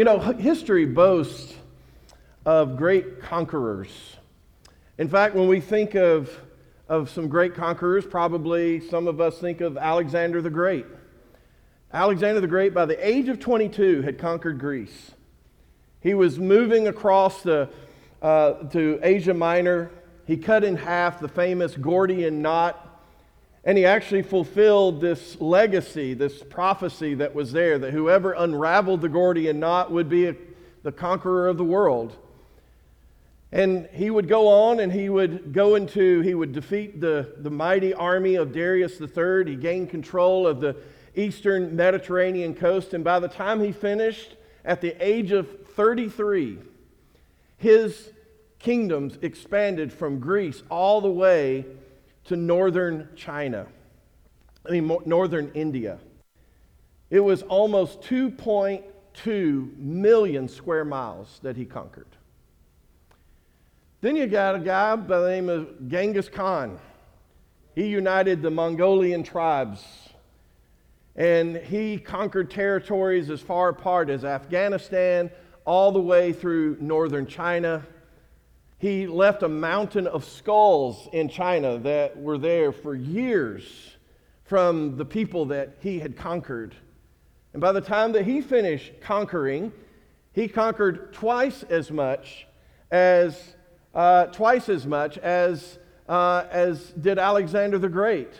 You know, history boasts of great conquerors. In fact, when we think of some great conquerors, probably some of us think of Alexander the Great. Alexander the Great, by the age of 22, had conquered Greece. He was moving across to Asia Minor. He cut in half the famous Gordian knot. And he actually fulfilled this legacy, this prophecy that was there, that whoever unraveled the Gordian knot would be the conqueror of the world. And he would go on and he would defeat the mighty army of Darius III. He gained control of the eastern Mediterranean coast. And by the time he finished, at the age of 33, his kingdoms expanded from Greece all the way to northern India. It was almost 2.2 million square miles that he conquered. Then you got a guy by the name of Genghis Khan. He united the Mongolian tribes, and he conquered territories as far apart as Afghanistan, all the way through northern China. He left a mountain of skulls in China that were there for years from the people that he had conquered. And by the time that he finished conquering, he conquered twice as much as did Alexander the Great.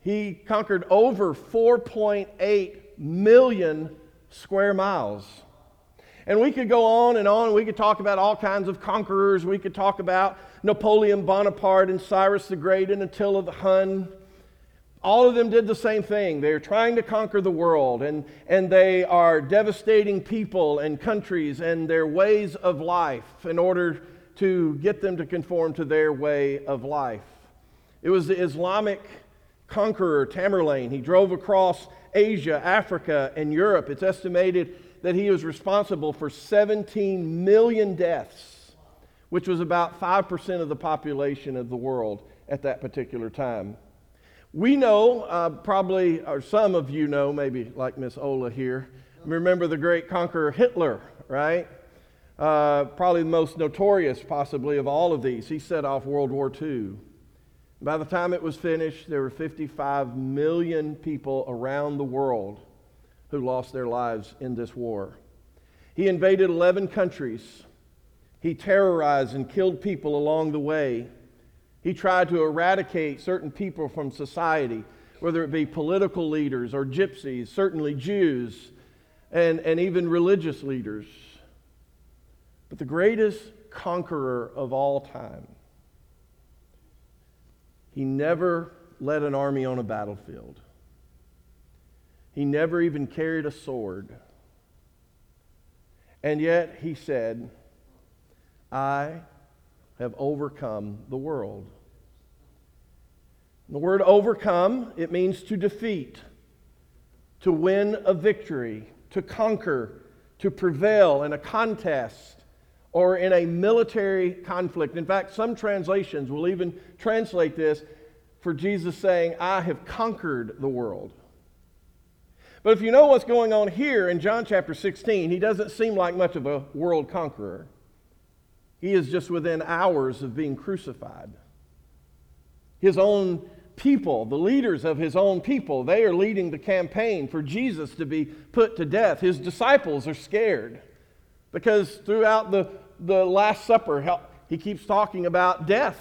He conquered over 4.8 million square miles. And we could go on and on. We could talk about all kinds of conquerors. We could talk about Napoleon Bonaparte and Cyrus the Great and Attila the Hun. All of them did the same thing. They're trying to conquer the world, and they are devastating people and countries and their ways of life in order to get them to conform to their way of life. It was the Islamic conqueror Tamerlane. He drove across Asia, Africa, and Europe. It's estimated that he was responsible for 17 million deaths, which was about 5% of the population of the world at that particular time. We know, probably, or some of you know, maybe like Miss Ola here, remember the great conqueror Hitler, right? Probably the most notorious, possibly, of all of these. He set off World War II. By the time it was finished, there were 55 million people around the world who lost their lives in this war. He invaded 11 countries. He terrorized and killed people along the way. He tried to eradicate certain people from society, whether it be political leaders or gypsies, certainly Jews, and even religious leaders. But the greatest conqueror of all time, he never led an army on a battlefield. He never even carried a sword. And yet he said, I have overcome the world. The word overcome, it means to defeat, to win a victory, to conquer, to prevail in a contest or in a military conflict. In fact, some translations will even translate this for Jesus saying, I have conquered the world. But if you know what's going on here in John chapter 16, he doesn't seem like much of a world conqueror. He is just within hours of being crucified. His own people, the leaders of his own people, they are leading the campaign for Jesus to be put to death. His disciples are scared because throughout the Last Supper, he keeps talking about death.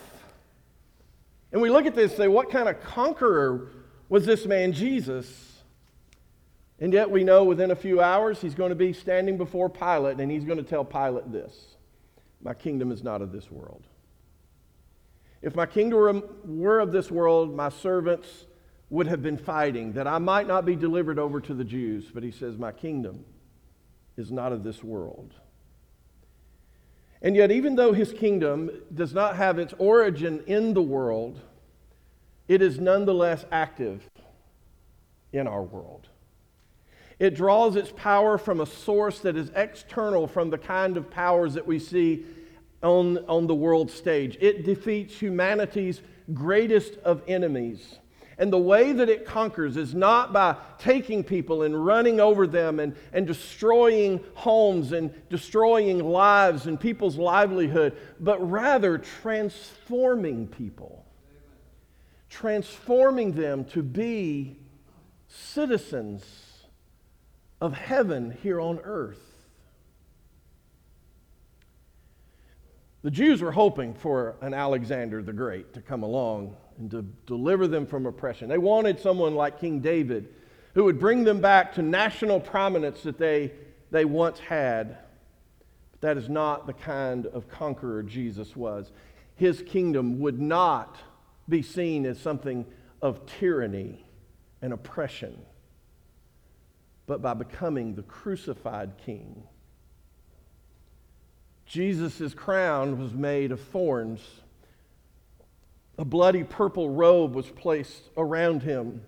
And we look at this and say, what kind of conqueror was this man Jesus? And yet we know within a few hours he's going to be standing before Pilate, and he's going to tell Pilate this: my kingdom is not of this world. If my kingdom were of this world, my servants would have been fighting, that I might not be delivered over to the Jews. But he says, my kingdom is not of this world. And yet, even though his kingdom does not have its origin in the world, it is nonetheless active in our world. It draws its power from a source that is external from the kind of powers that we see on the world stage. It defeats humanity's greatest of enemies. And the way that it conquers is not by taking people and running over them and destroying homes and destroying lives and people's livelihood, but rather transforming people. Transforming them to be citizens of heaven here on earth. The Jews were hoping for an Alexander the Great to come along and to deliver them from oppression. They wanted someone like King David who would bring them back to national prominence that they once had. But that is not the kind of conqueror Jesus was. His kingdom would not be seen as something of tyranny and oppression, but by becoming the crucified king. Jesus' crown was made of thorns. A bloody purple robe was placed around him,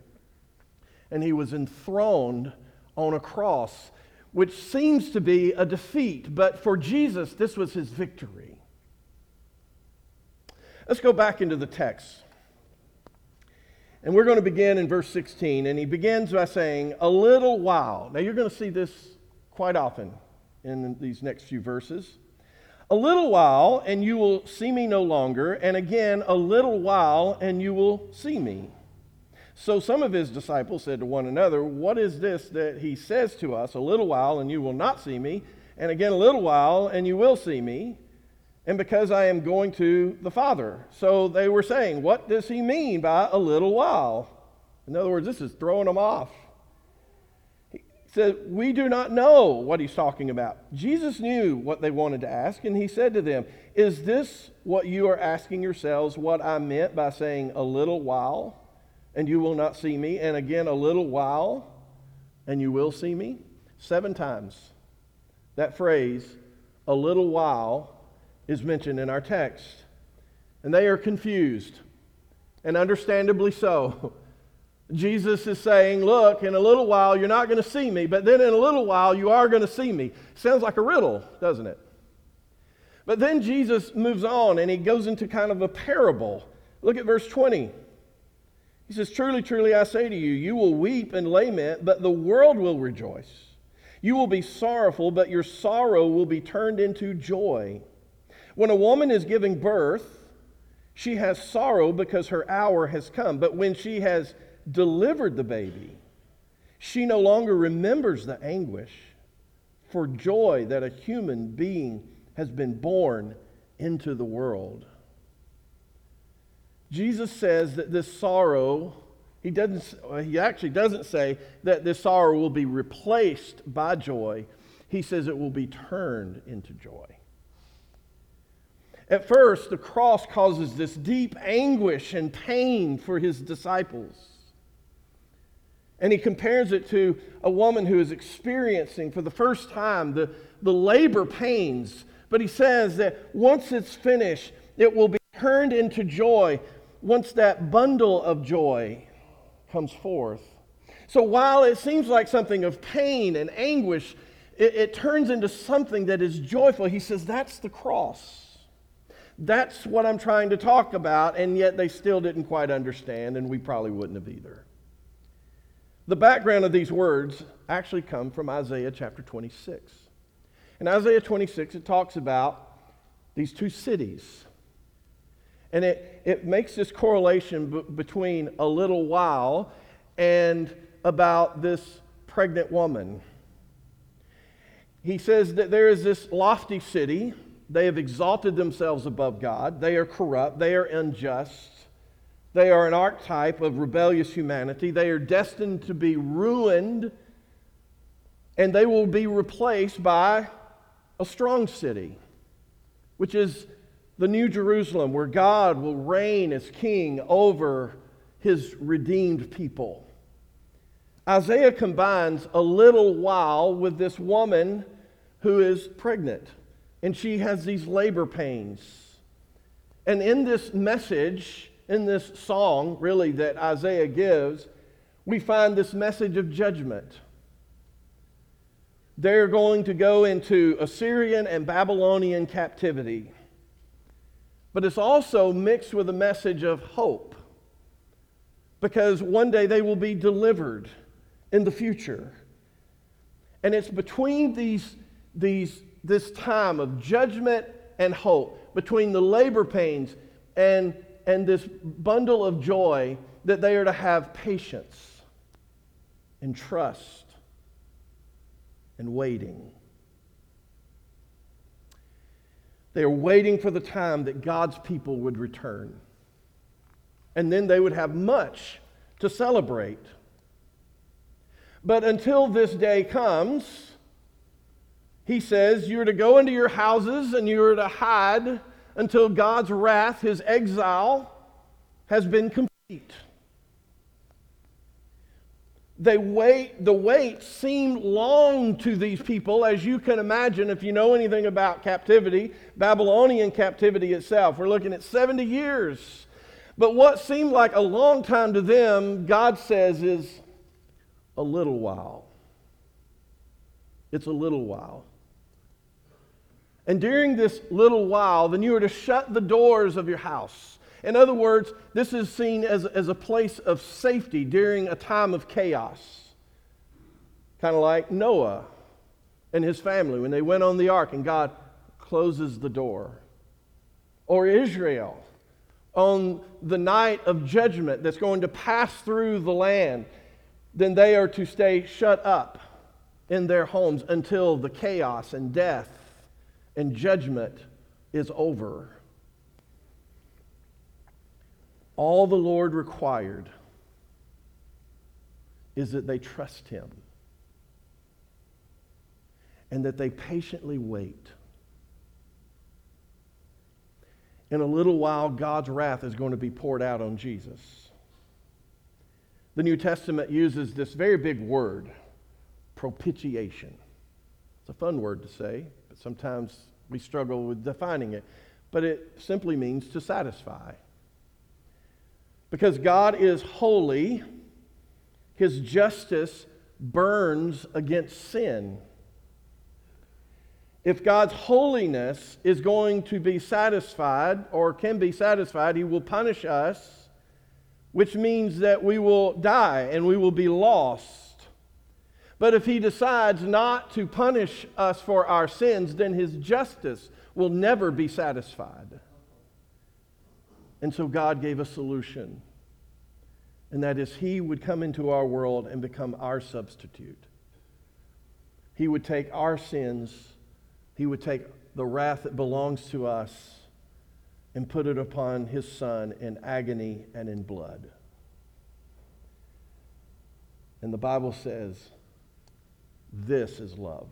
and he was enthroned on a cross, which seems to be a defeat, but for Jesus, this was his victory. Let's go back into the text. And we're going to begin in verse 16, and he begins by saying, a little while. Now, you're going to see this quite often in these next few verses. A little while, and you will see me no longer, and again, a little while, and you will see me. So some of his disciples said to one another, what is this that he says to us, a little while, and you will not see me, and again, a little while, and you will see me, and because I am going to the Father. So they were saying, what does he mean by a little while? In other words, this is throwing them off. Said, we do not know what he's talking about. Jesus knew what they wanted to ask, and he said to them, is this what you are asking yourselves, what I meant by saying a little while, and you will not see me, and again a little while, and you will see me? 7 times that phrase, a little while, is mentioned in our text. And they are confused, and understandably so. Jesus is saying, look, in a little while you're not going to see me, but then in a little while you are going to see me. Sounds like a riddle, doesn't it? But then Jesus moves on and he goes into kind of a parable. Look at verse 20. He says, truly, truly, I say to you, you will weep and lament, but the world will rejoice. You will be sorrowful, but your sorrow will be turned into joy. When a woman is giving birth, she has sorrow because her hour has come, but when she has delivered the baby, she no longer remembers the anguish for joy that a human being has been born into the world. Jesus says that this sorrow, he actually doesn't say that this sorrow will be replaced by joy. He says it will be turned into joy. At first, the cross causes this deep anguish and pain for his disciples. And he compares it to a woman who is experiencing for the first time the labor pains. But he says that once it's finished, it will be turned into joy once that bundle of joy comes forth. So while it seems like something of pain and anguish, it turns into something that is joyful. He says that's the cross. That's what I'm trying to talk about, and yet they still didn't quite understand, and we probably wouldn't have either. The background of these words actually come from Isaiah chapter 26. In Isaiah 26, it talks about these two cities. And it makes this correlation between a little while and about this pregnant woman. He says that there is this lofty city. They have exalted themselves above God. They are corrupt. They are unjust. They are an archetype of rebellious humanity. They are destined to be ruined, and they will be replaced by a strong city, which is the New Jerusalem, where God will reign as king over his redeemed people. Isaiah combines a little while with this woman who is pregnant, and she has these labor pains. And in this message, in this song, really, that Isaiah gives, we find this message of judgment. They're going to go into Assyrian and Babylonian captivity. But it's also mixed with a message of hope. because one day they will be delivered in the future. And it's between this time of judgment and hope, between the labor pains and this bundle of joy, that they are to have patience and trust and waiting. They are waiting for the time that God's people would return. And then they would have much to celebrate. But until this day comes, he says, you are to go into your houses and you are to hide until God's wrath, his exile, has been complete. They wait. The wait seemed long to these people, as you can imagine if you know anything about captivity, Babylonian captivity itself. We're looking at 70 years. But what seemed like a long time to them, God says, is a little while. It's a little while. And during this little while, then you are to shut the doors of your house. In other words, this is seen as a place of safety during a time of chaos. Kind of like Noah and his family when they went on the ark and God closes the door. Or Israel on the night of judgment that's going to pass through the land. Then they are to stay shut up in their homes until the chaos and death and judgment is over. All the Lord required is that they trust him and that they patiently wait. In a little while, God's wrath is going to be poured out on Jesus. The New Testament uses this very big word, propitiation. It's a fun word to say, but sometimes we struggle with defining it. But it simply means to satisfy. Because God is holy, his justice burns against sin. If God's holiness is going to be satisfied or can be satisfied, he will punish us, which means that we will die and we will be lost. But if he decides not to punish us for our sins, then his justice will never be satisfied. And so God gave a solution, and that is he would come into our world and become our substitute. He would take our sins, he would take the wrath that belongs to us, and put it upon his son in agony and in blood. And the Bible says, this is love.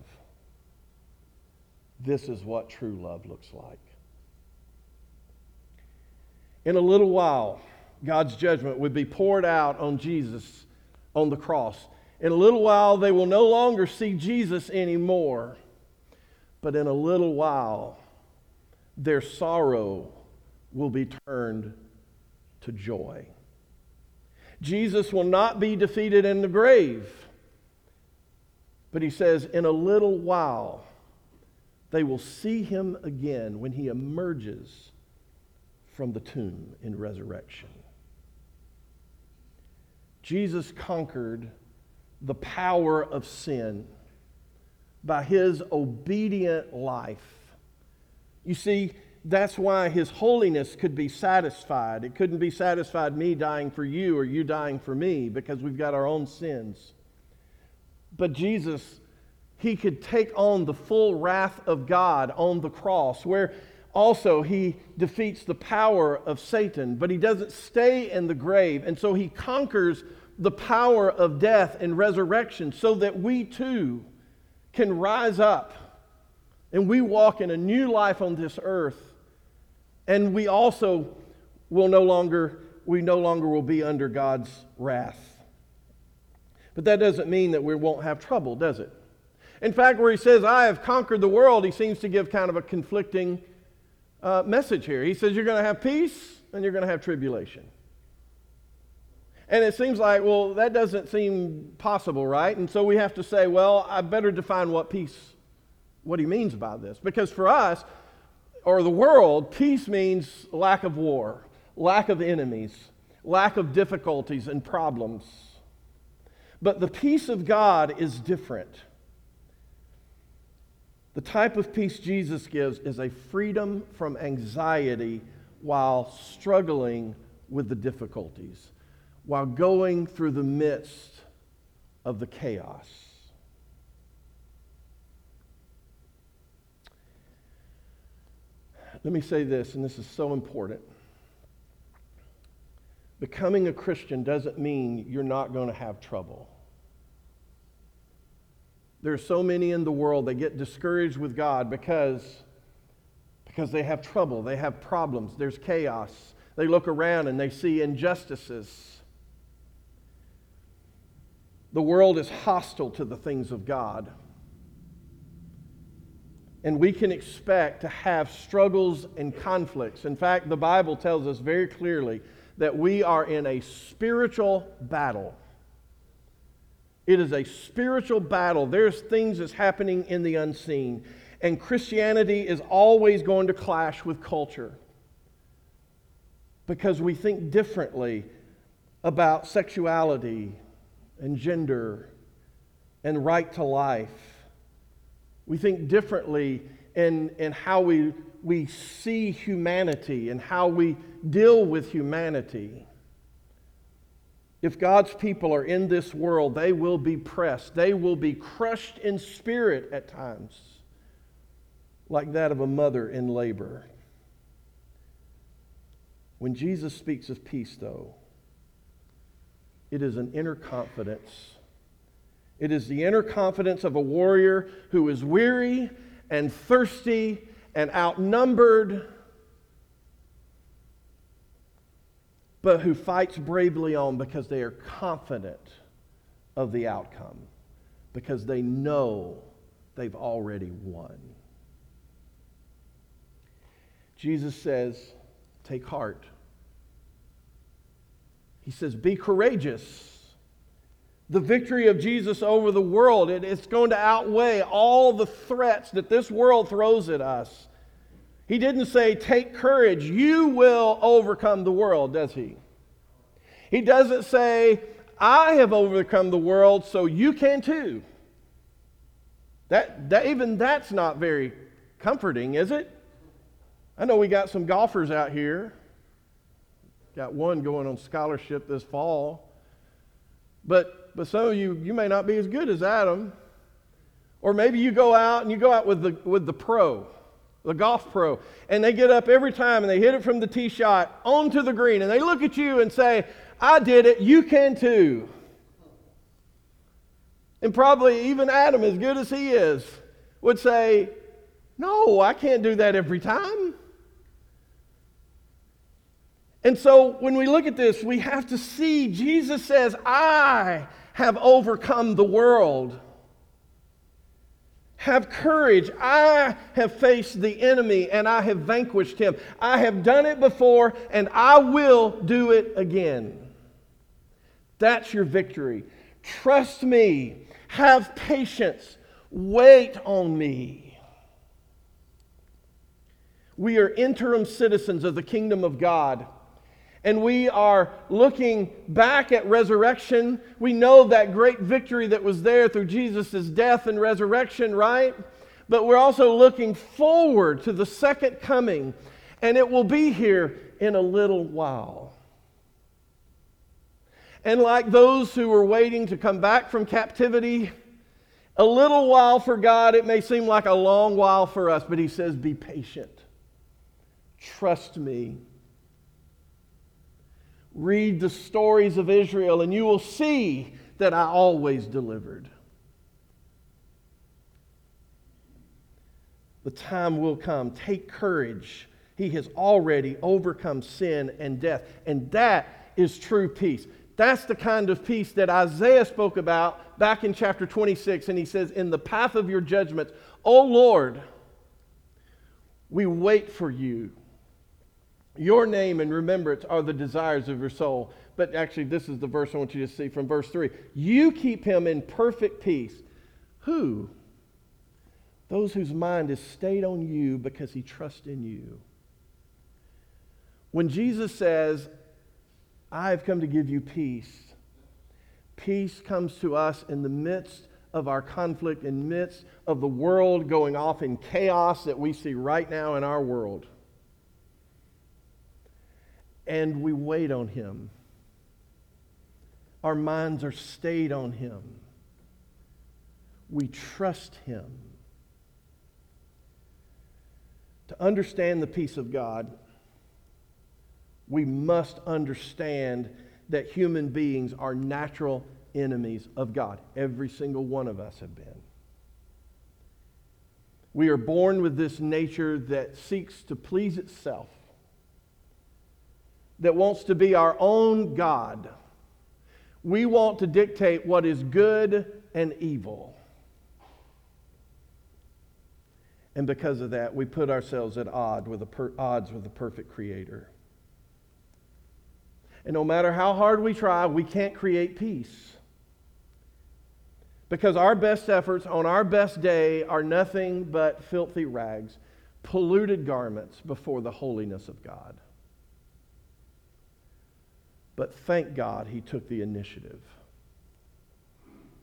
This is what true love looks like. In a little while, God's judgment would be poured out on Jesus on the cross. In a little while, they will no longer see Jesus anymore. But in a little while, their sorrow will be turned to joy. Jesus will not be defeated in the grave. But he says, in a little while, they will see him again when he emerges from the tomb in resurrection. Jesus conquered the power of sin by his obedient life. You see, that's why his holiness could be satisfied. It couldn't be satisfied me dying for you or you dying for me, because we've got our own sins. But Jesus, he could take on the full wrath of God on the cross, where also, he defeats the power of Satan, but he doesn't stay in the grave. And so he conquers the power of death and resurrection so that we too can rise up and we walk in a new life on this earth. And we also will no longer will be under God's wrath. But that doesn't mean that we won't have trouble, does it? In fact, where he says, I have conquered the world, he seems to give kind of a conflicting message here. He says you're going to have peace and you're going to have tribulation. And it seems like, well, that doesn't seem possible, right? And so we have to say, well, I better define what he means by this. Because for us, or the world, peace means lack of war, lack of enemies, lack of difficulties and problems. But the peace of God is different. The type of peace Jesus gives is a freedom from anxiety while struggling with the difficulties, while going through the midst of the chaos. Let me say this, and this is so important. Becoming a Christian doesn't mean you're not going to have trouble. There are so many in the world that get discouraged with God because they have trouble, they have problems, there's chaos. They look around and they see injustices. The world is hostile to the things of God. And we can expect to have struggles and conflicts. In fact, the Bible tells us very clearly that we are in a spiritual battle. It is a spiritual battle. There's things that's happening in the unseen. And Christianity is always going to clash with culture because we think differently about sexuality and gender and right to life. We think differently in how we see humanity and how we deal with humanity. If God's people are in this world, they will be pressed. They will be crushed in spirit at times, like that of a mother in labor. When Jesus speaks of peace, though, it is an inner confidence. It is the inner confidence of a warrior who is weary and thirsty and outnumbered, but who fights bravely on because they are confident of the outcome, because they know they've already won. Jesus says, take heart. He says, be courageous. The victory of Jesus over the world, it's going to outweigh all the threats that this world throws at us. He didn't say, take courage, you will overcome the world, does he? He doesn't say, I have overcome the world, so you can too. Even that's not very comforting, is it? I know we got some golfers out here. Got one going on scholarship this fall. But some of you may not be as good as Adam. Or maybe you go out with the pro. The golf pro, and they get up every time and they hit it from the tee shot onto the green, and they look at you and say, I did it, you can too. And probably even Adam, as good as he is, would say, no, I can't do that every time. And so when we look at this, we have to see Jesus says, I have overcome the world. Have courage. I have faced the enemy and I have vanquished him. I have done it before and I will do it again. That's your victory. Trust me. Have patience. Wait on me. We are interim citizens of the kingdom of God. And we are looking back at resurrection. We know that great victory that was there through Jesus' death and resurrection, right? But we're also looking forward to the second coming, and it will be here in a little while. And like those who were waiting to come back from captivity, a little while for God, it may seem like a long while for us, but he says, be patient. Trust me. Read the stories of Israel and you will see that I always delivered. The time will come. Take courage. He has already overcome sin and death. And that is true peace. That's the kind of peace that Isaiah spoke about back in chapter 26. And he says, in the path of your judgments, O Lord, we wait for you. Your name and remembrance are the desires of your soul. But actually, this is the verse I want you to see from verse 3. You keep him in perfect peace. Who? Those whose mind is stayed on you because he trusts in you. When Jesus says, I have come to give you peace. Peace comes to us in the midst of our conflict, in the midst of the world going off in chaos that we see right now in our world. And we wait on him. Our minds are stayed on him. We trust him. To understand the peace of God, we must understand that human beings are natural enemies of God. Every single one of us have been. We are born with this nature that seeks to please itself, that wants to be our own God. We want to dictate what is good and evil. And because of that, we put ourselves at odds with the perfect Creator. And no matter how hard we try, we can't create peace. Because our best efforts on our best day are nothing but filthy rags, polluted garments before the holiness of God. But thank God he took the initiative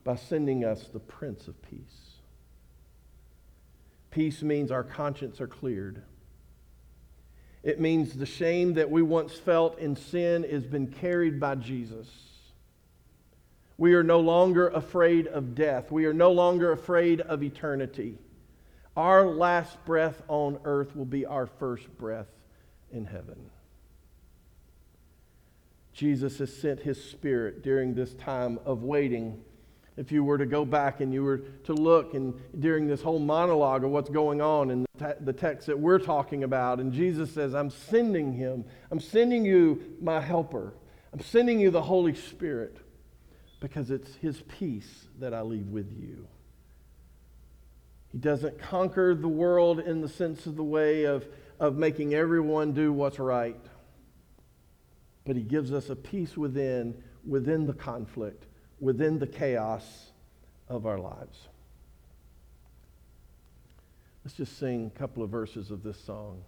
by sending us the Prince of Peace. Peace means our conscience are cleared. It means the shame that we once felt in sin has been carried by Jesus. We are no longer afraid of death. We are no longer afraid of eternity. Our last breath on earth will be our first breath in heaven. Jesus has sent his Spirit during this time of waiting. If you were to go back and you were to look, and during this whole monologue of what's going on in the text that we're talking about, and Jesus says, I'm sending him. I'm sending you my helper. I'm sending you the Holy Spirit, because it's his peace that I leave with you. He doesn't conquer the world in the sense of the way of making everyone do what's right. But he gives us a peace within the conflict, within the chaos of our lives. Let's just sing a couple of verses of this song.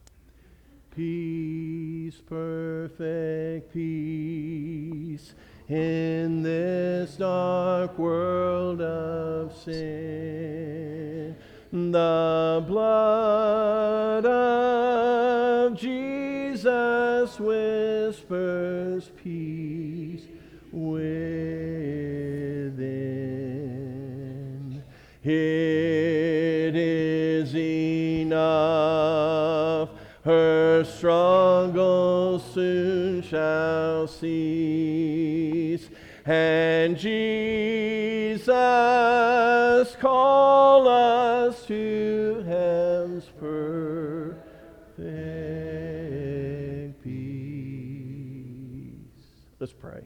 Peace, perfect peace, in this dark world of sin. The blood of Jesus whispers peace within. It is enough, her struggles soon shall cease, and Jesus call us to him's perfect peace. Let's pray.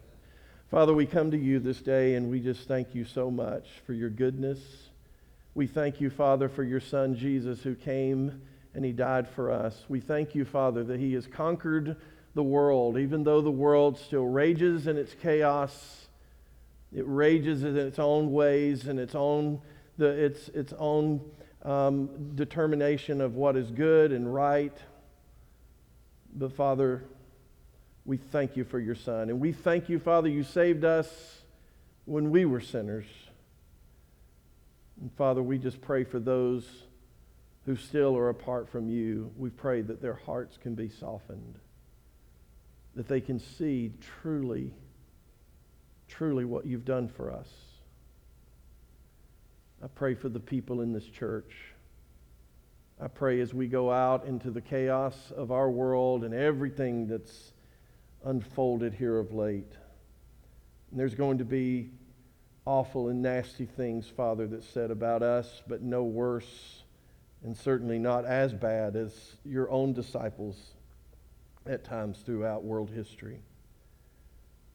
Father, we come to you this day, and we just thank you so much for your goodness. We thank you, Father, for your Son, Jesus, who came and he died for us. We thank you, Father, that he has conquered the world. Even though the world still rages in its chaos, it rages in its own ways and its own determination of what is good and right. But, Father, we thank you for your Son. And we thank you, Father, you saved us when we were sinners. And Father, we just pray for those who still are apart from you. We pray that their hearts can be softened, that they can see truly, truly what you've done for us. I pray for the people in this church. I pray as we go out into the chaos of our world and everything that's unfolded here of late. And there's going to be awful and nasty things, Father, that's said about us, but no worse and certainly not as bad as your own disciples at times throughout world history.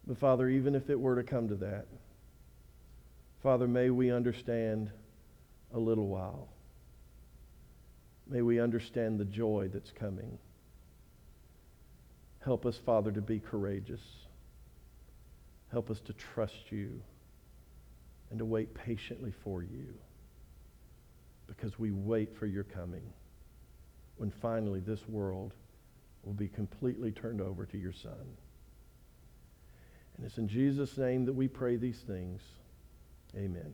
But Father, even if it were to come to that, Father, may we understand a little while. May we understand the joy that's coming. Help us, Father, to be courageous. Help us to trust you and to wait patiently for you, because we wait for your coming when finally this world will be completely turned over to your Son. And it's in Jesus' name that we pray these things. Amen.